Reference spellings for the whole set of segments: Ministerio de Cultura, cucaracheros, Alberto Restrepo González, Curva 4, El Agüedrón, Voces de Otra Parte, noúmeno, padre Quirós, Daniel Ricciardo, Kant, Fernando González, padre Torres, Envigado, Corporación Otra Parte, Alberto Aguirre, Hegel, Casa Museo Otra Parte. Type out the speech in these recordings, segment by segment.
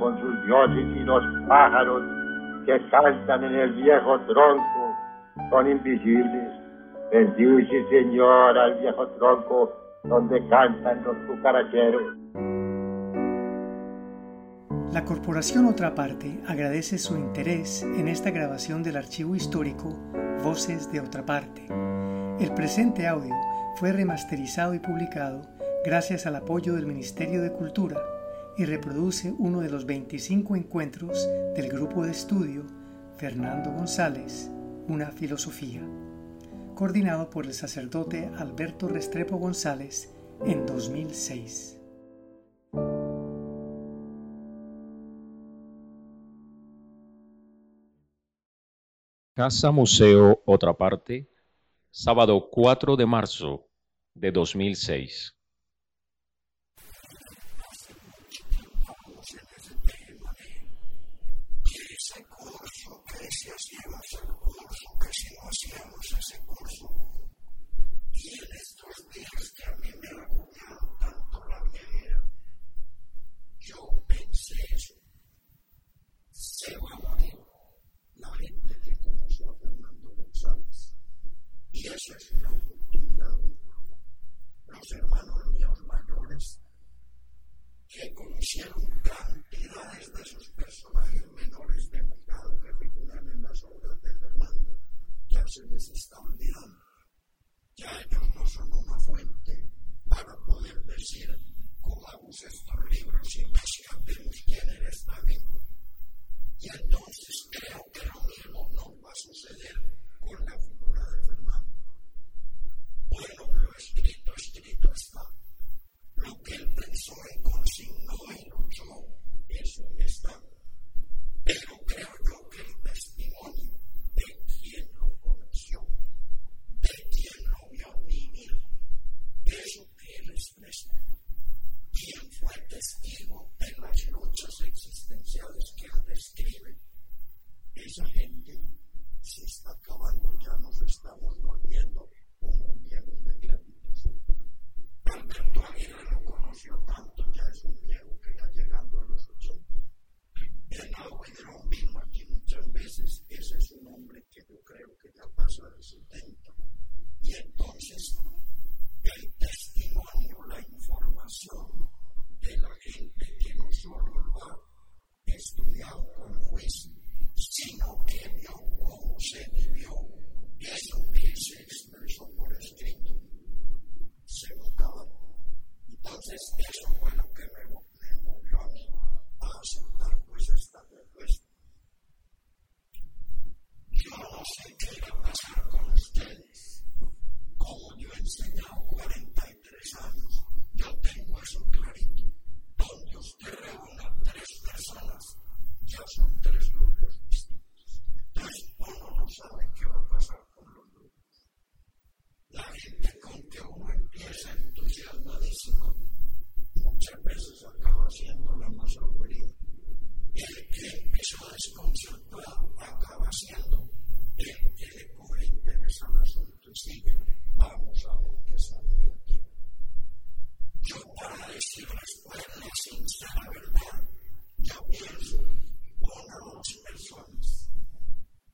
con sus dioses y los pájaros que cantan en el viejo tronco son invisibles. Bendice, Señor, al viejo tronco donde cantan los cucaracheros. La Corporación Otra Parte agradece su interés en esta grabación del archivo histórico Voces de Otra Parte. El presente audio fue remasterizado y publicado gracias al apoyo del Ministerio de Cultura y reproduce uno de los 25 encuentros del grupo de estudio Fernando González, Una Filosofía, coordinado por el sacerdote Alberto Restrepo González en 2006. Casa Museo Otra Parte, sábado 4 de marzo de 2006. Cantidades de sus personajes menores de mercado que figuran en las obras de Fernando, ya se les está olvidando. Ya ellos no son una fuente para poder decir comamos estos libros y investigamos quién era este amigo. Y entonces creo que lo mismo no va a suceder con la figura de Fernando. Bueno, lo escrito está. Lo que él pensó y consignó y luchó, eso está. Pero creo yo que el testimonio de quien lo conoció, de quien lo vio vivir, eso que él expresa, quien fue testigo de las luchas existenciales que él describe, esa gente se está acabando, ya nos estamos volviendo como viejos decrépitos. Alberto Aguirre lo conoció tanto, ya es un viejo que está llegando a los 80. El Agüedrón vino aquí muchas veces, ese es un hombre que yo creo que ya pasa de 70. Y entonces, el testimonio, la información de la gente que no solo lo ha estudiado con juicio, sino que vio cómo se vivió eso que se expresó por escrito. Se votaba. Entonces, eso fue lo que me movió a mí a aceptar pues esta propuesta. Yo no sé qué irá a pasar con ustedes. Como yo he enseñado 43 años, yo tengo eso clarito. Donde usted reúna 3 personas, ya son 3 grupos distintos. Entonces, uno no sabe qué va a pasar con los grupos. La gente con que uno empieza entusiasmadísimo muchas veces acaba siendo la más aburrida. El que empieza desconcertado acaba siendo el que le coge interés al asunto y sigue. Vamos a ver qué sale de aquí. Yo, para decirles la sincera verdad, yo pienso 1 o 2 personas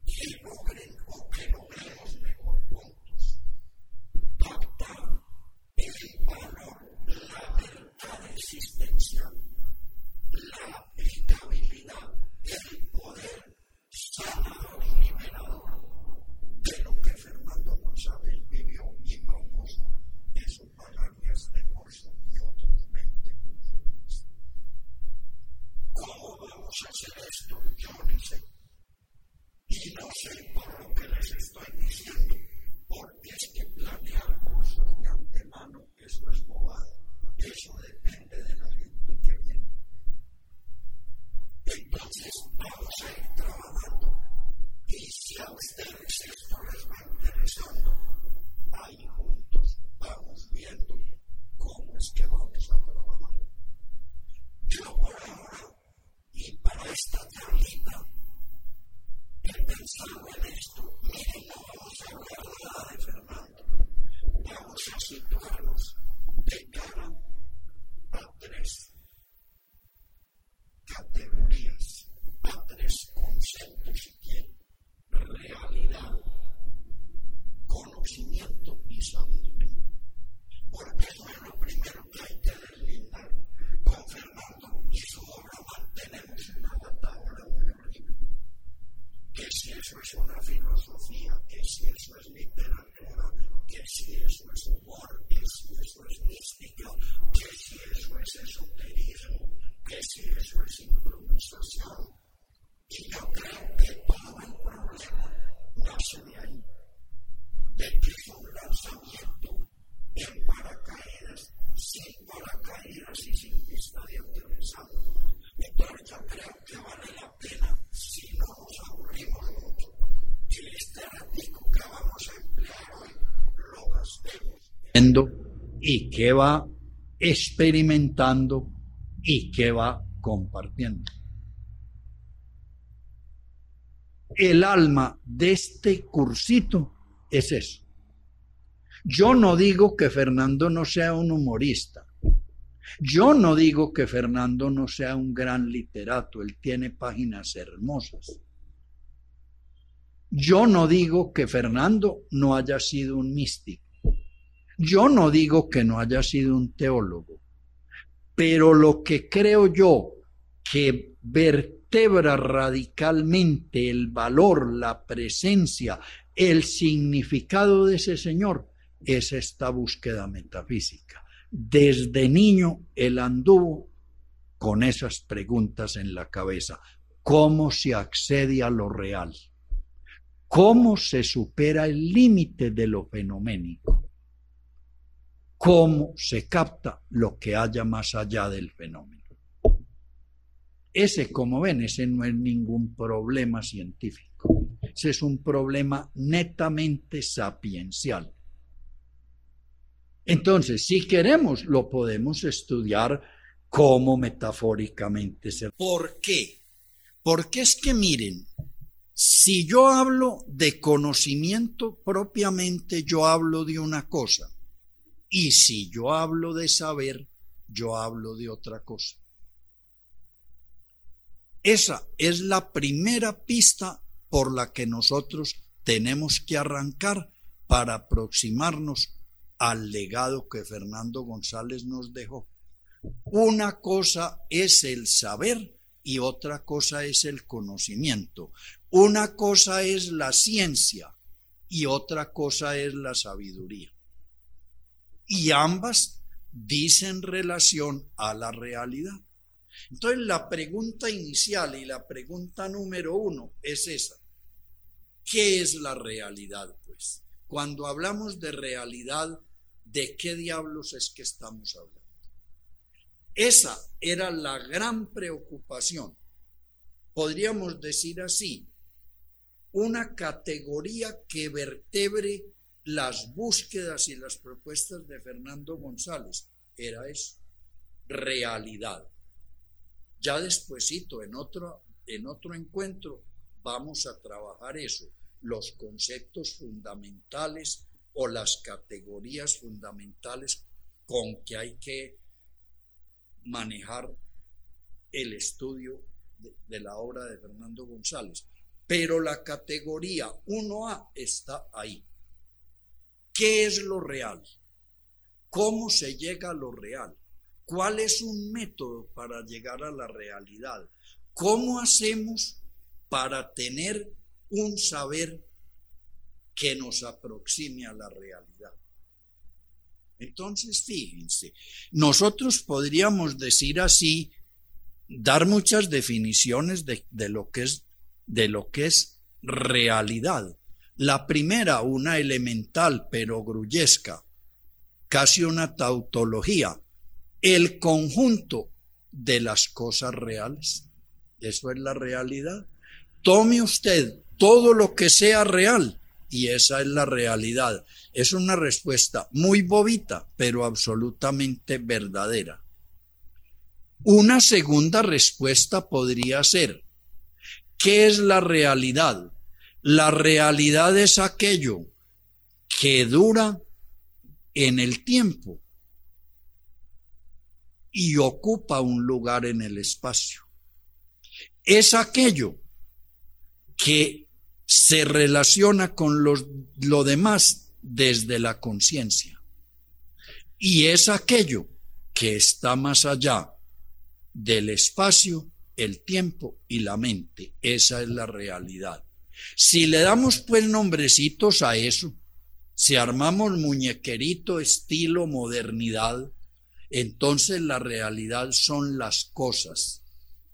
que logren o que logremos mejor juntos captar el valor, la verdad existencial, la aplicabilidad, el poder sanador y liberador de lo que Fernando González vivió y propuso en su palabra este curso y otros 20 cursos más. ¿Cómo vamos a hacer esto? Yo no sé. Y no sé por lo que les estoy diciendo. Porque es que planear cosas de antemano, eso es bobada. Eso depende de la gente que viene. Entonces, vamos a ir trabajando. Y si a ustedes esto les va interesando, ahí juntos vamos viendo cómo es que vamos a trabajar. Yo por ahora, y para esta charlita, he pensado en esto. Miren, no vamos a hablar nada de Fernando. Vamos a situarnos de cara a 3 categorías. su humor, qué si eso es místico, qué si eso es esoterismo, qué si eso es improvisación. Y yo creo que todo el problema nace de ahí, de que es un lanzamiento en paracaídas, sin paracaídas y sin pista de aterrizado. Entonces yo creo que vale la pena, si no nos aburrimos mucho, que este ratico que vamos a emplear hoy lo gastemos viendo y que va experimentando y que va compartiendo. El alma de este cursito es eso. Yo no digo que Fernando no sea un humorista. Yo no digo que Fernando no sea un gran literato. Él tiene páginas hermosas. Yo no digo que Fernando no haya sido un místico. Yo no digo que no haya sido un teólogo. Pero lo que creo yo que vertebra radicalmente el valor, la presencia, el significado de ese señor es esta búsqueda metafísica. Desde niño él anduvo con esas preguntas en la cabeza. ¿Cómo se accede a lo real? ¿Cómo se supera el límite de lo fenoménico? ¿Cómo se capta lo que haya más allá del fenómeno? Ese, como ven, ese no es ningún problema científico. Ese es un problema netamente sapiencial. Entonces, si queremos, lo podemos estudiar como metafóricamente se... ¿Por qué? Porque es que miren, si yo hablo de conocimiento propiamente, yo hablo de una cosa. Y si yo hablo de saber, yo hablo de otra cosa. Esa es la primera pista por la que nosotros tenemos que arrancar para aproximarnos al legado que Fernando González nos dejó. Una cosa es el saber y otra cosa es el conocimiento. Una cosa es la ciencia y otra cosa es la sabiduría. Y ambas dicen relación a la realidad. Entonces la pregunta inicial y la pregunta número uno es esa. ¿Qué es la realidad, pues? Cuando hablamos de realidad, ¿de qué diablos es que estamos hablando? Esa era la gran preocupación. Podríamos decir así, una categoría que vertebre las búsquedas y las propuestas de Fernando González. Era eso, realidad. Ya despuesito, en otro encuentro, vamos a trabajar eso, los conceptos fundamentales o las categorías fundamentales con que hay que manejar el estudio de la obra de Fernando González. Pero la categoría 1A está ahí. ¿Qué es lo real? ¿Cómo se llega a lo real? ¿Cuál es un método para llegar a la realidad? ¿Cómo hacemos para tener un saber que nos aproxime a la realidad? Entonces, fíjense, nosotros podríamos decir así, dar muchas definiciones de lo que es realidad. La primera, una elemental pero grotesca, casi una tautología, el conjunto de las cosas reales. Eso es la realidad. Tome usted todo lo que sea real y esa es la realidad. Es una respuesta muy bobita, pero absolutamente verdadera. Una segunda respuesta podría ser, ¿qué es la realidad? La realidad es aquello que dura en el tiempo y ocupa un lugar en el espacio. Es aquello que se relaciona con lo demás desde la conciencia. Y es aquello que está más allá del espacio, el tiempo y la mente. Esa es la realidad. Si le damos pues nombrecitos a eso, Si armamos muñequerito estilo modernidad, entonces la realidad son las cosas,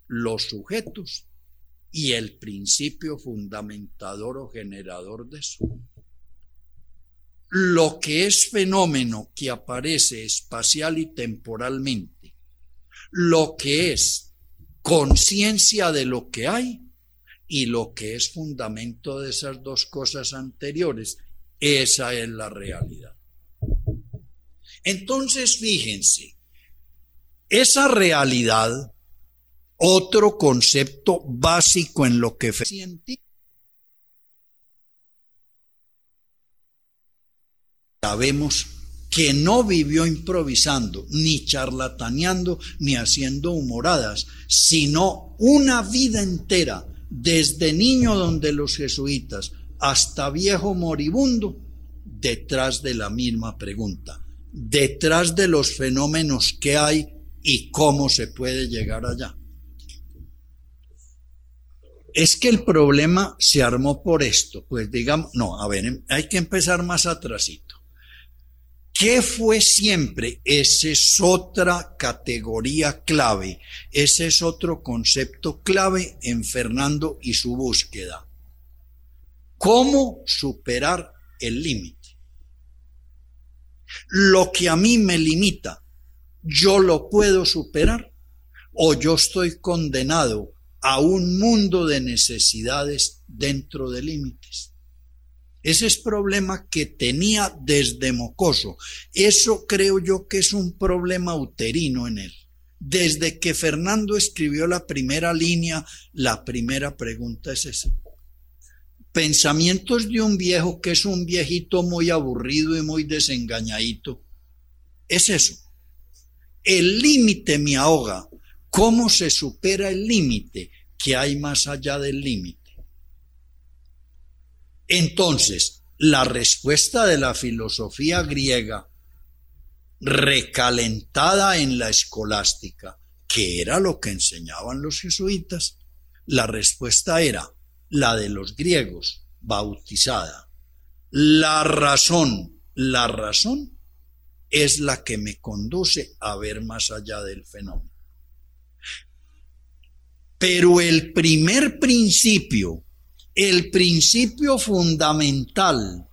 los sujetos y el principio fundamentador o generador de eso. Lo que es fenómeno que aparece espacial y temporalmente, lo que es conciencia de lo que hay y lo que es fundamento de esas dos cosas anteriores, esa es la realidad. Entonces, fíjense, esa realidad, otro concepto básico en lo que es científico, sabemos que no vivió improvisando, ni charlataneando, ni haciendo humoradas, sino una vida entera, desde niño donde los jesuitas hasta viejo moribundo, detrás de la misma pregunta, detrás de los fenómenos que hay y cómo se puede llegar allá. Es que el problema se armó por esto, pues digamos, no, a ver, hay que empezar más atrasito. ¿Qué fue siempre? Esa es otra categoría clave, ese es otro concepto clave en Fernando y su búsqueda. ¿Cómo superar el límite? Lo que a mí me limita, ¿yo lo puedo superar? ¿O yo estoy condenado a un mundo de necesidades dentro de límites? Ese es problema que tenía desde mocoso. Eso creo yo que es un problema uterino en él. Desde que Fernando escribió la primera línea, la primera pregunta es esa. Pensamientos de un viejo que es un viejito muy aburrido y muy desengañadito. Es eso. El límite me ahoga. ¿Cómo se supera el límite? ¿Qué hay más allá del límite? Entonces, la respuesta de la filosofía griega, recalentada en la escolástica, que era lo que enseñaban los jesuitas, la respuesta era la de los griegos, bautizada. La razón es la que me conduce a ver más allá del fenómeno. Pero el primer principio, el principio fundamental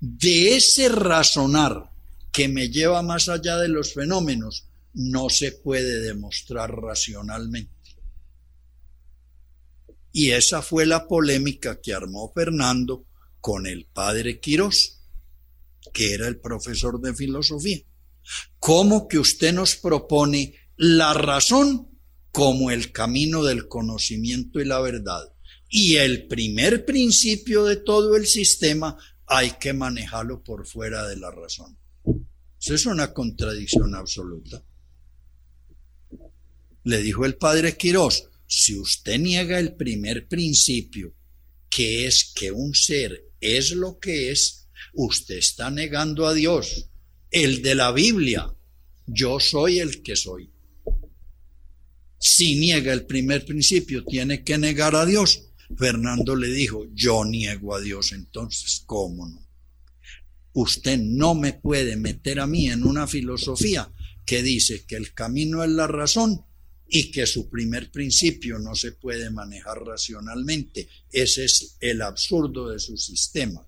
de ese razonar que me lleva más allá de los fenómenos no se puede demostrar racionalmente. Y esa fue la polémica que armó Fernando con el padre Quirós, que era el profesor de filosofía. ¿Cómo que usted nos propone la razón como el camino del conocimiento y la verdad? Y el primer principio de todo el sistema hay que manejarlo por fuera de la razón. Eso es una contradicción absoluta. Le dijo el padre Quirós, si usted niega el primer principio, que es que un ser es lo que es, usted está negando a Dios, el de la Biblia, yo soy el que soy. Si niega el primer principio, tiene que negar a Dios. Fernando le dijo, yo niego a Dios, entonces, ¿cómo no? Usted no me puede meter a mí en una filosofía que dice que el camino es la razón y que su primer principio no se puede manejar racionalmente. Ese es el absurdo de su sistema.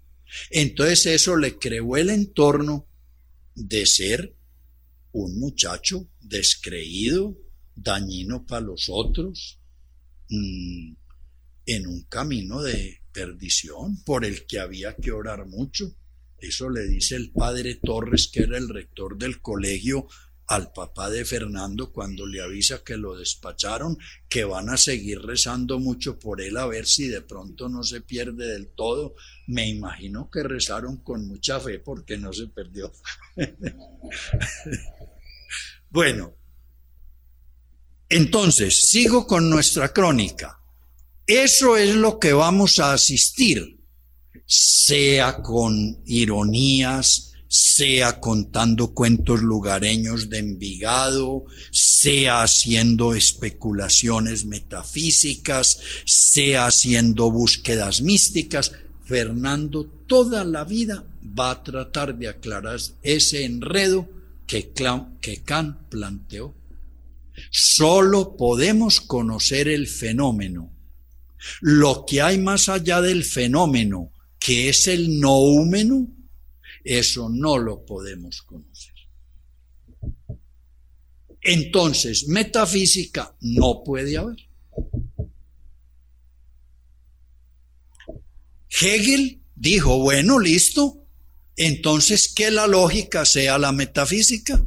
Entonces, eso le creó el entorno de ser un muchacho descreído, dañino para los otros, en un camino de perdición por el que había que orar mucho. Eso le dice el padre Torres, que era el rector del colegio, al papá de Fernando cuando le avisa que lo despacharon, que van a seguir rezando mucho por él a ver si de pronto no se pierde del todo. Me imagino que rezaron con mucha fe porque no se perdió. Bueno, entonces, sigo con nuestra crónica. Eso es lo que vamos a asistir, sea con ironías, sea contando cuentos lugareños de Envigado, sea haciendo especulaciones metafísicas, sea haciendo búsquedas místicas. Fernando toda la vida va a tratar de aclarar ese enredo que Kant planteó. Solo podemos conocer el fenómeno. Lo que hay más allá del fenómeno, que es el noúmeno, eso no lo podemos conocer. Entonces, metafísica no puede haber. Hegel dijo, bueno, listo, entonces que la lógica sea la metafísica.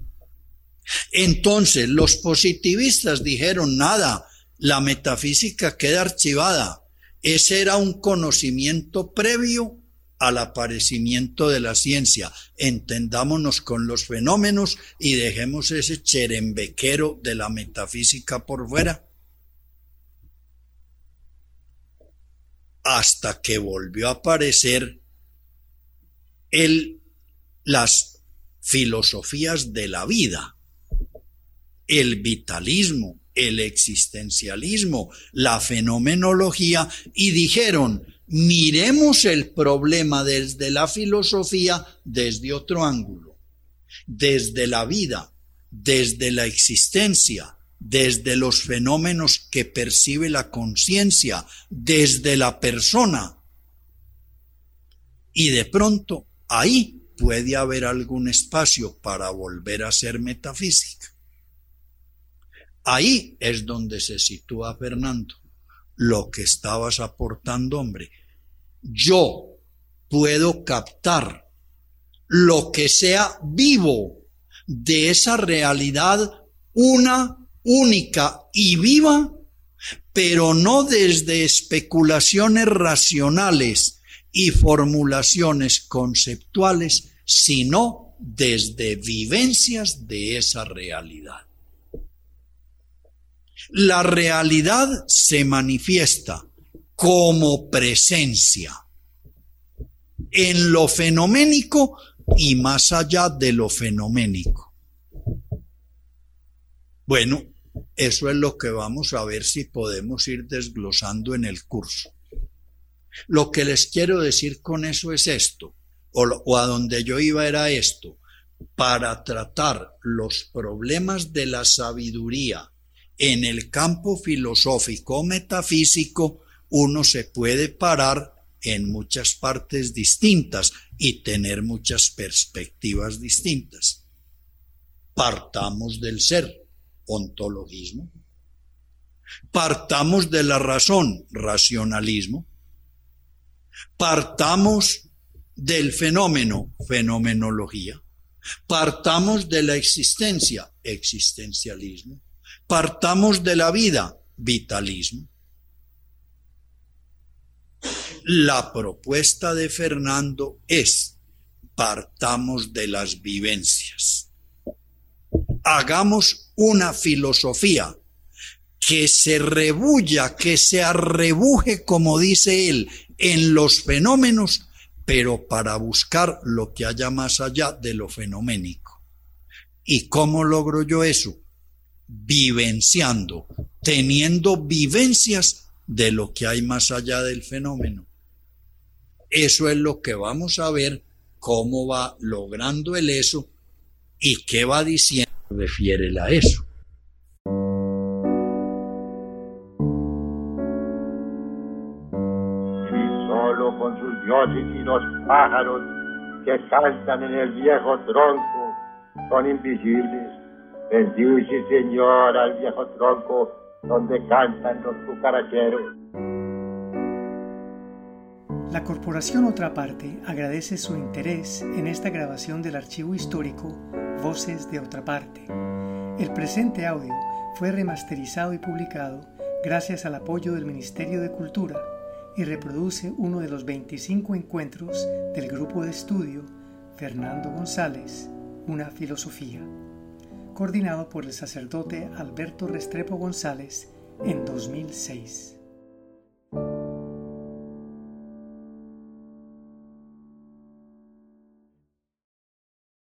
Entonces, los positivistas dijeron, nada, la metafísica queda archivada. Ese era un conocimiento previo al aparecimiento de la ciencia. Entendámonos con los fenómenos y dejemos ese cherembequero de la metafísica por fuera. Hasta que volvió a aparecer las filosofías de la vida, el vitalismo, el existencialismo, la fenomenología, y dijeron, miremos el problema desde la filosofía, desde otro ángulo, desde la vida, desde la existencia, desde los fenómenos que percibe la conciencia, desde la persona. Y de pronto, ahí puede haber algún espacio para volver a ser metafísica. Ahí es donde se sitúa Fernando. Lo que estabas aportando, hombre. Yo puedo captar lo que sea vivo de esa realidad, una única y viva, pero no desde especulaciones racionales y formulaciones conceptuales, sino desde vivencias de esa realidad. La realidad se manifiesta como presencia en lo fenoménico y más allá de lo fenoménico. Bueno, eso es lo que vamos a ver si podemos ir desglosando en el curso. Lo que les quiero decir con eso es esto, o a donde yo iba era esto, para tratar los problemas de la sabiduría en el campo filosófico metafísico, uno se puede parar en muchas partes distintas y tener muchas perspectivas distintas. Partamos del ser, ontologismo. Partamos de la razón, racionalismo. Partamos del fenómeno, fenomenología. Partamos de la existencia, existencialismo. Partamos de la vida, vitalismo. La propuesta de Fernando es, partamos de las vivencias. Hagamos una filosofía que se rebulla, que se arrebuje, como dice él, en los fenómenos, pero para buscar lo que haya más allá de lo fenoménico. ¿Y cómo logro yo eso? Vivenciando, teniendo vivencias de lo que hay más allá del fenómeno. Eso es lo que vamos a ver, cómo va logrando el eso y qué va diciendo, refiere a eso. Y solo con sus dioses y los pájaros que cantan en el viejo tronco son invisibles. Bendice, Señor, al viejo tronco donde cantan los cucaracheros. La Corporación Otra Parte agradece su interés en esta grabación del archivo histórico Voces de Otra Parte. El presente audio fue remasterizado y publicado gracias al apoyo del Ministerio de Cultura y reproduce uno de los 25 encuentros del grupo de estudio Fernando González, Una Filosofía, coordinado por el sacerdote Alberto Restrepo González en 2006.